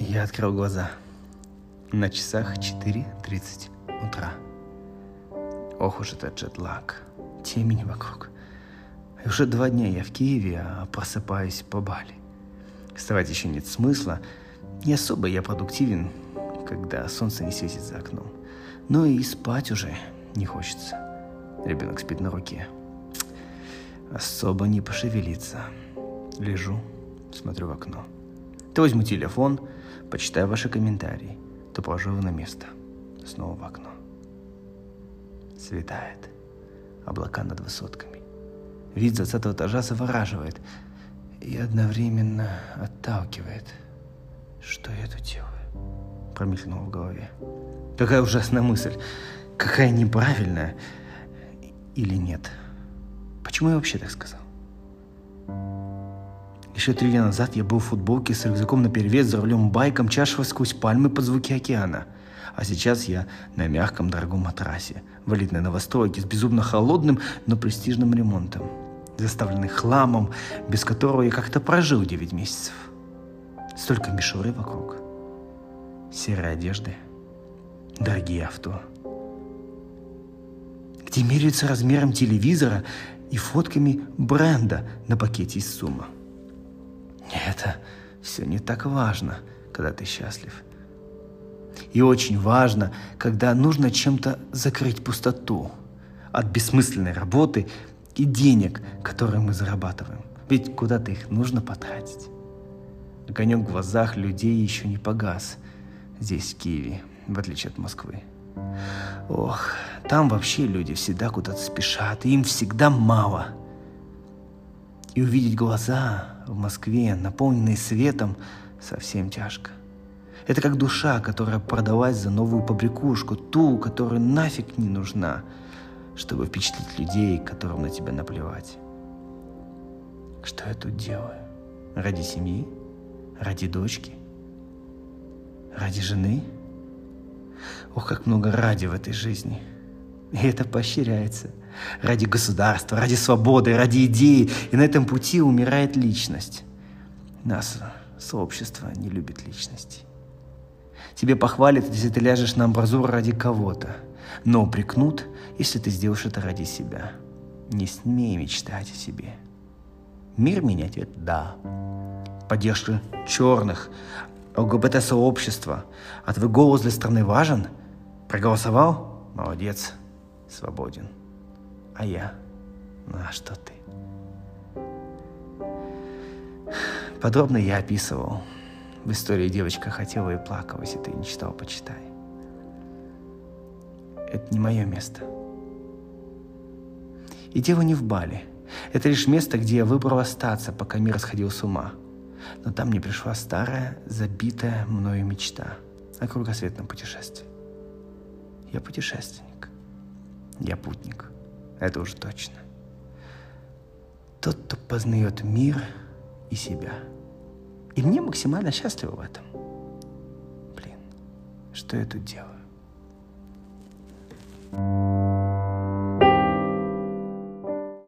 Я открыл глаза. На часах 4:30 утра. Ох уж этот джетлаг. Темень вокруг. И уже 2 дня я в Киеве, а просыпаюсь по Бали. Вставать еще нет смысла. Не особо я продуктивен, когда солнце не светит за окном. Но и спать уже не хочется. Ребенок спит на руке. Особо не пошевелиться. Лежу, смотрю в окно. То возьму телефон, почитаю ваши комментарии, то положу его на место. Снова в окно. Светает. Облака над высотками. Вид с 20 этажа завораживает и одновременно отталкивает. Что я тут делаю? Промелькнуло в голове. Какая ужасная мысль. Какая неправильная. Или нет? Почему я вообще так сказал? Еще 3 дня назад я был в футболке с рюкзаком наперевес, за рулем байка, мчавшегося сквозь пальмы под звуки океана. А сейчас я на мягком дорогом матрасе, в элитной новостройке с безумно холодным, но престижным ремонтом, заставленный хламом, без которого я как-то прожил 9 месяцев. Столько мишуры вокруг, серой одежды, дорогие авто, где меряются размером телевизора и фотками бренда на пакете из сумма. Это все не так важно, когда ты счастлив. И очень важно, когда нужно чем-то закрыть пустоту от бессмысленной работы и денег, которые мы зарабатываем. Ведь куда-то их нужно потратить. Огонек в глазах людей еще не погас здесь, в Киеве, в отличие от Москвы. Ох, там вообще люди всегда куда-то спешат, и им всегда мало. И увидеть глаза в Москве, наполненные светом, совсем тяжко. Это как душа, которая продалась за новую побрякушку, ту, которая нафиг не нужна, чтобы впечатлить людей, которым на тебя наплевать. Что я тут делаю? Ради семьи? Ради дочки? Ради жены? Ох, как много ради в этой жизни. И это поощряется. Ради государства, ради свободы, ради идеи. И на этом пути умирает личность. Нас, сообщество, не любит личности. Тебе похвалят, если ты ляжешь на амбразуру ради кого-то. Но упрекнут, если ты сделаешь это ради себя. Не смей мечтать о себе. Мир менять — это да. Поддержка черных, ЛГБТ-сообщества. А твой голос для страны важен? Проголосовал? Молодец. Свободен. А я? Ну а что ты? Подробно я описывал. В истории «Девочка хотела и плакала». Если ты не читал, почитай. Это не мое место. И дело не в Бали. Это лишь место, где я выбрал остаться, пока мир сходил с ума. Но там мне пришла старая, забитая мною мечта о кругосветном путешествии. Я путешественник. Я путник. Это уж точно. Тот, кто познает мир и себя. И мне максимально счастливо в этом. Блин, что я тут делаю?